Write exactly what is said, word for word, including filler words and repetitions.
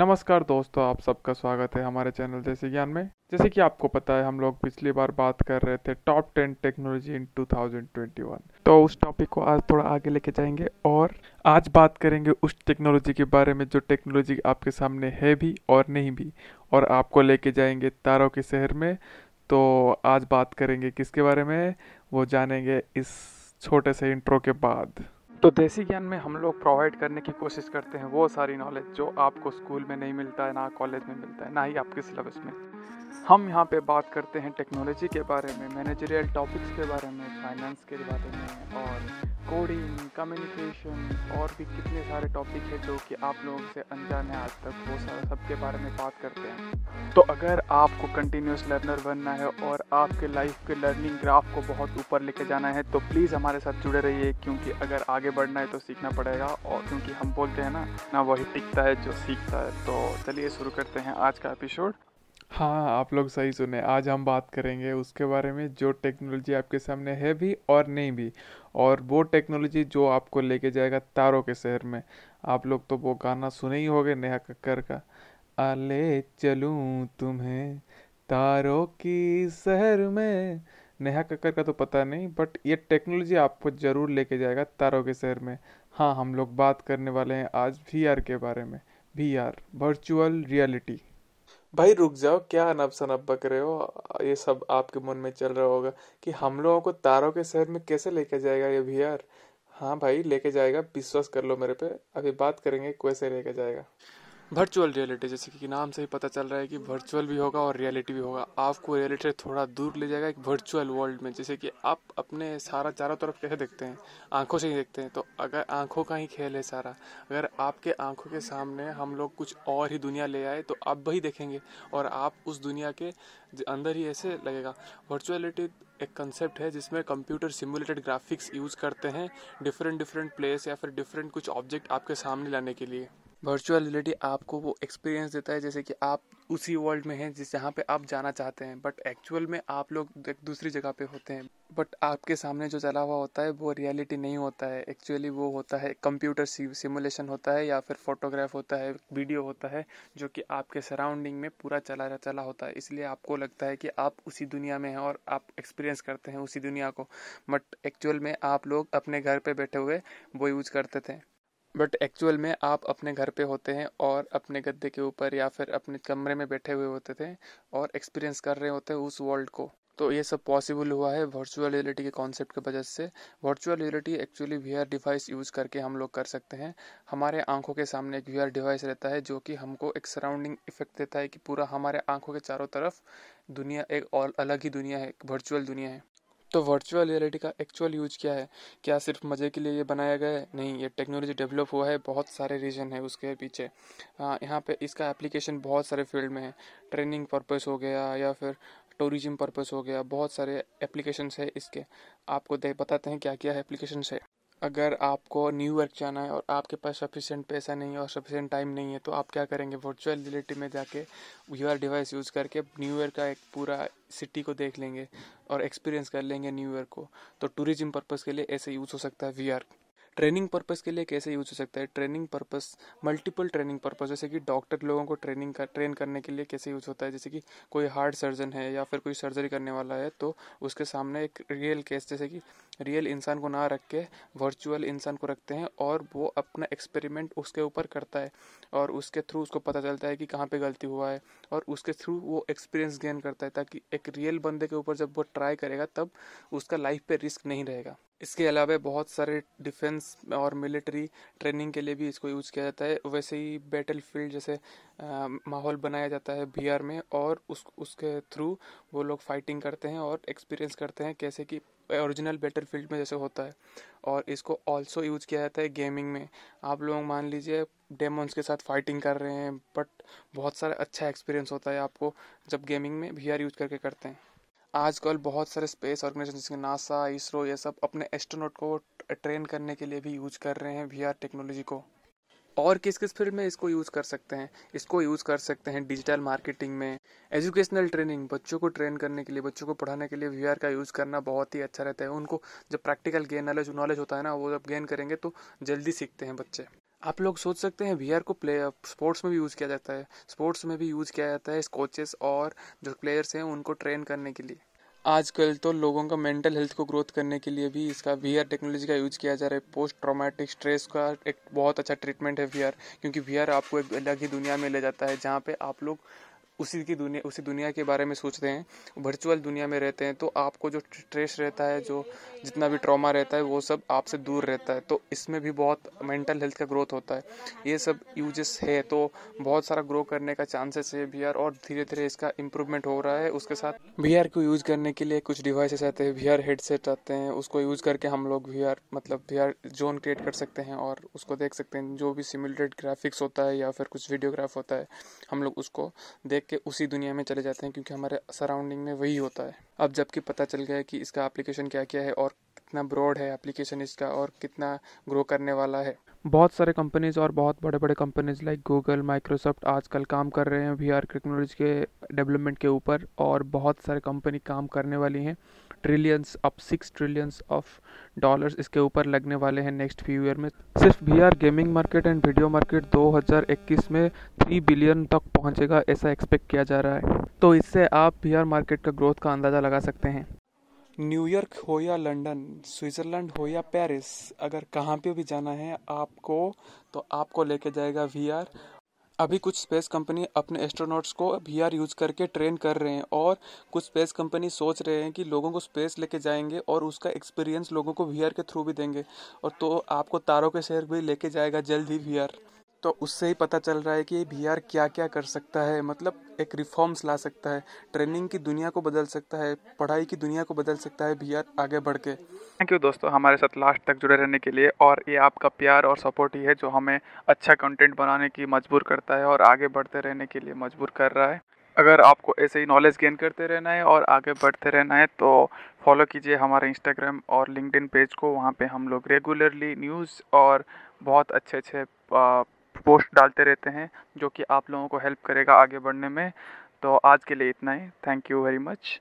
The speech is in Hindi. नमस्कार दोस्तों, आप सबका स्वागत है हमारे चैनल जैसे ज्ञान में। जैसे कि आपको पता है, हम लोग पिछली बार बात कर रहे थे top ten technology in two thousand twenty one. तो उस टॉपिक को आज थोड़ा आगे लेके जाएंगे और आज बात करेंगे उस टेक्नोलॉजी के बारे में जो टेक्नोलॉजी आपके सामने है भी और नहीं भी, और आपको लेके जाएंगे तारों के शहर में। तो आज बात करेंगे किसके बारे में, वो जानेंगे इस छोटे से इंट्रो के बाद। तो देसी ज्ञान में हम लोग प्रोवाइड करने की कोशिश करते हैं वो सारी नॉलेज जो आपको स्कूल में नहीं मिलता है, ना कॉलेज में मिलता है, ना ही आपके सिलेबस में। हम यहाँ पे बात करते हैं टेक्नोलॉजी के बारे में, मैनेजरियल टॉपिक्स के बारे में, फाइनेंस के बारे में और कोडिंग, कम्युनिकेशन और भी कितने सारे टॉपिक हैं जो कि आप लोगों से अनजान है आज तक, वो सारा सब के बारे में बात करते हैं। तो अगर आपको कंटिन्यूस लर्नर बनना है और आपके लाइफ के लर्निंग ग्राफ को बहुत ऊपर लेके जाना है तो प्लीज़ हमारे साथ जुड़े रहिए, क्योंकि अगर आगे बढ़ना है तो सीखना पड़ेगा। और क्योंकि हम बोलते हैं ना ना वही टिकता है जो सीखता है। तो चलिए शुरू करते हैं आज का एपिसोड। हाँ, आप लोग सही सुने, आज हम बात करेंगे उसके बारे में जो टेक्नोलॉजी आपके सामने है भी और नहीं भी, और वो टेक्नोलॉजी जो आपको लेके जाएगा तारों के शहर में। आप लोग तो वो गाना सुने ही होंगे नेहा कक्कर का, आले चलूं तुम्हें तारों की शहर में। नेहा कक्कर का तो पता नहीं, बट ये टेक्नोलॉजी आपको ज़रूर लेके जाएगा तारों के शहर में। हाँ, हम लोग बात करने वाले हैं आज वी आर के बारे में, वी आर वर्चुअल रियलिटी। भाई रुक जाओ, क्या अनब सनब बक रहे हो? ये सब आपके मन में चल रहा होगा कि हम लोगों को तारों के शहर में कैसे लेके जाएगा ये भी यार। हाँ भाई, लेके जाएगा, विश्वास कर लो मेरे पे। अभी बात करेंगे कैसे लेके जाएगा। वर्चुअल रियलिटी, जैसे कि नाम से ही पता चल रहा है कि वर्चुअल भी होगा और रियलिटी भी होगा। आपको रियलिटी से थोड़ा दूर ले जाएगा एक वर्चुअल वर्ल्ड में, जैसे कि आप अपने सारा चारों तरफ कैसे देखते हैं, आंखों से ही देखते हैं। तो अगर आंखों का ही खेल है सारा, अगर आपके आंखों के सामने हम लोग कुछ और ही दुनिया ले आए तो आप वही देखेंगे और आप उस दुनिया के अंदर ही ऐसे लगेगा। वर्चुअल रियलिटी एक कंसेप्ट है जिसमें कंप्यूटर सिमुलेटेड ग्राफिक्स यूज़ करते हैं डिफरेंट डिफरेंट प्लेस या फिर डिफरेंट कुछ ऑब्जेक्ट आपके सामने लाने के लिए। वर्चुअल रियलिटी आपको वो एक्सपीरियंस देता है जैसे कि आप उसी वर्ल्ड में हैं जिस जहाँ पे आप जाना चाहते हैं, बट एक्चुअल में आप लोग एक दूसरी जगह पे होते हैं। बट आपके सामने जो चला हुआ होता है वो रियलिटी नहीं होता है, एक्चुअली वो होता है कंप्यूटर सिमुलेशन होता है या फिर फोटोग्राफ होता है, वीडियो होता है, जो कि आपके सराउंडिंग में पूरा चला चला होता है। इसलिए आपको लगता है कि आप उसी दुनिया में हैं और आप एक्सपीरियंस करते हैं उसी दुनिया को, बट एक्चुअल में आप लोग अपने घर पर बैठे हुए वो यूज़ करते थे। बट एक्चुअल में आप अपने घर पे होते हैं और अपने गद्दे के ऊपर या फिर अपने कमरे में बैठे हुए होते थे और एक्सपीरियंस कर रहे होते हैं उस वर्ल्ड को। तो ये सब पॉसिबल हुआ है वर्चुअल रियलिटी के कॉन्सेप्ट की वजह से। Virtual reality actually VR device use करके हम लोग कर सकते हैं। हमारे आंखों के सामने एक वीआर डिवाइस रहता है जो कि हमको एक सराउंडिंग इफेक्ट देता है कि पूरा हमारे आंखों के चारों तरफ दुनिया एक और अलग ही दुनिया है, वर्चुअल दुनिया है। तो वर्चुअल रियलिटी का एक्चुअल यूज क्या है? क्या सिर्फ मज़े के लिए ये बनाया गया है? नहीं, ये टेक्नोलॉजी डेवलप हुआ है, बहुत सारे रीजन है उसके पीछे। हाँ, यहाँ पे इसका एप्लीकेशन बहुत सारे फील्ड में है, ट्रेनिंग पर्पस हो गया या फिर टूरिज्म पर्पस हो गया, बहुत सारे एप्लीकेशंस है इसके। आपको दे बताते हैं क्या क्या है एप्लीकेशंस है। अगर आपको न्यूयॉर्क जाना है और आपके पास सफिशेंट पैसा नहीं है और सफिशेंट टाइम नहीं है तो आप क्या करेंगे, वर्चुअल रियलिटी में जाके वीआर डिवाइस यूज़ करके न्यूयॉर्क का एक पूरा सिटी को देख लेंगे और एक्सपीरियंस कर लेंगे न्यूयॉर्क को। तो टूरिज्म पर्पस के लिए ऐसे यूज़ हो सकता है वीआर। ट्रेनिंग पर्पस के लिए कैसे यूज़ हो सकता है? Training purpose, multiple training purpose, जैसे कि डॉक्टर लोगों को ट्रेनिंग कर ट्रेन करने के लिए कैसे यूज़ होता है, जैसे कि कोई हार्ट सर्जन है या फिर कोई सर्जरी करने वाला है तो उसके सामने एक रियल केस, जैसे कि रियल इंसान को ना रख के वर्चुअल इंसान को रखते हैं और वो अपना एक्सपेरिमेंट उसके ऊपर करता है और उसके थ्रू उसको पता चलता है कि कहाँ पर गलती हुआ है और उसके थ्रू वो एक्सपीरियंस गेन करता है, ताकि एक रियल बंदे के ऊपर जब वो ट्राई करेगा तब उसका लाइफ पर रिस्क नहीं रहेगा। इसके अलावा बहुत सारे डिफेंस और मिलिट्री ट्रेनिंग के लिए भी इसको यूज़ किया जाता है। वैसे ही बैटलफील्ड जैसे आ, माहौल बनाया जाता है वीआर में और उस उसके थ्रू वो लोग फाइटिंग करते हैं और एक्सपीरियंस करते हैं कैसे कि ओरिजिनल बैटलफील्ड में जैसे होता है। और इसको ऑल्सो यूज़ किया जाता है गेमिंग में। आप लोग मान लीजिए डेमोन्स के साथ फाइटिंग कर रहे हैं, बट बहुत सारा अच्छा एक्सपीरियंस होता है आपको जब गेमिंग में वीआर यूज करके करते हैं। आजकल बहुत सारे स्पेस ऑर्गेनाइजेशन जैसे नासा, इसरो, ये सब अपने एस्ट्रोनॉट को ट्रेन करने के लिए भी यूज़ कर रहे हैं वीआर टेक्नोलॉजी को। और किस किस फील्ड में इसको यूज़ कर सकते हैं? इसको यूज़ कर सकते हैं डिजिटल मार्केटिंग में, एजुकेशनल ट्रेनिंग, बच्चों को ट्रेन करने के लिए, बच्चों को पढ़ाने के लिए वीआर का यूज़ करना बहुत ही अच्छा रहता है। उनको जब प्रैक्टिकल गेन नॉलेज नॉलेज होता है ना, वो जब गेन करेंगे तो जल्दी सीखते हैं बच्चे। आप लोग सोच सकते हैं वीआर को प्ले स्पोर्ट्स में भी यूज़ किया जाता है, स्पोर्ट्स में भी यूज़ किया जाता है कोचेस और जो प्लेयर्स हैं उनको ट्रेन करने के लिए। आजकल तो लोगों का मेंटल हेल्थ को ग्रोथ करने के लिए भी इसका वीआर टेक्नोलॉजी का यूज़ किया जा रहा है। पोस्ट ट्रॉमेटिक स्ट्रेस का एक बहुत अच्छा ट्रीटमेंट है वीआर, क्योंकि वीआर आपको एक अलग ही दुनिया में ले जाता है जहाँ पे आप लोग उसी की दुनिया उसी दुनिया के बारे में सोचते हैं, वर्चुअल दुनिया में रहते हैं। तो आपको जो स्ट्रेस रहता है, जो जितना भी ट्रॉमा रहता है, वो सब आपसे दूर रहता है। तो इसमें भी बहुत मेंटल हेल्थ का ग्रोथ होता है। ये सब यूजेस है, तो बहुत सारा ग्रो करने का चांसेस है वीआर, और धीरे धीरे इसका इम्प्रूवमेंट हो रहा है। उसके साथ वीआर को यूज़ करने के लिए कुछ डिवाइसेस आते हैं, वीआर हेडसेट आते हैं, उसको यूज़ करके हम लोग वीआर मतलब वीआर जोन क्रिएट कर सकते हैं और उसको देख सकते हैं। जो भी सिमुलेटेड ग्राफिक्स होता है या फिर कुछ वीडियोग्राफ होता है, हम लोग उसको देख के उसी दुनिया में चले जाते हैं, क्योंकि हमारे सराउंडिंग में वही होता है। अब जबकि पता चल गया है कि इसका एप्लीकेशन क्या क्या है और कितना ब्रॉड है एप्लीकेशन इसका और कितना ग्रो करने वाला है। बहुत सारे कंपनीज़ और बहुत बड़े बड़े कंपनीज़ लाइक गूगल, माइक्रोसॉफ्ट आजकल काम कर रहे हैं वीआर टेक्नोलॉजी के डेवलपमेंट के ऊपर, और बहुत सारे कंपनी काम करने वाली हैं। Trillions up six trillions of dollars इसके ऊपर लगने वाले हैं नेक्स्ट फ्यू ईयर में। सिर्फ VR gaming market and video market दो हज़ार इक्कीस में थ्री बिलियन तक पहुंचेगा, ऐसा एक्सपेक्ट किया जा रहा है। तो इससे आप वीआर मार्केट का ग्रोथ का अंदाज़ा लगा सकते हैं। न्यूयॉर्क हो या लंदन, स्विट्ज़रलैंड हो या पेरिस, अगर कहाँ पे भी जाना है आपको तो आपको लेके जाएगा वीआर। अभी कुछ स्पेस कंपनी अपने एस्ट्रोनॉट्स को वीआर यूज़ करके ट्रेन कर रहे हैं, और कुछ स्पेस कंपनी सोच रहे हैं कि लोगों को स्पेस लेके जाएंगे और उसका एक्सपीरियंस लोगों को वीआर के थ्रू भी देंगे। और तो आपको तारों के शहर भी लेके जाएगा जल्द ही वीआर। तो उससे ही पता चल रहा है कि वीआर क्या क्या कर सकता है, मतलब एक रिफॉर्म्स ला सकता है, ट्रेनिंग की दुनिया को बदल सकता है, पढ़ाई की दुनिया को बदल सकता है वीआर आगे बढ़ के। थैंक यू दोस्तों हमारे साथ लास्ट तक जुड़े रहने के लिए, और ये आपका प्यार और सपोर्ट ही है जो हमें अच्छा कंटेंट बनाने की मजबूर करता है और आगे बढ़ते रहने के लिए मजबूर कर रहा है। अगर आपको ऐसे ही नॉलेज गेन करते रहना है और आगे बढ़ते रहना है तो फॉलो कीजिए हमारे इंस्टाग्राम और लिंक्डइन पेज को। वहाँ पे हम लोग रेगुलरली न्यूज़ और बहुत अच्छे अच्छे पोस्ट डालते रहते हैं जो कि आप लोगों को हेल्प करेगा आगे बढ़ने में। तो आज के लिए इतना ही। Thank you very much.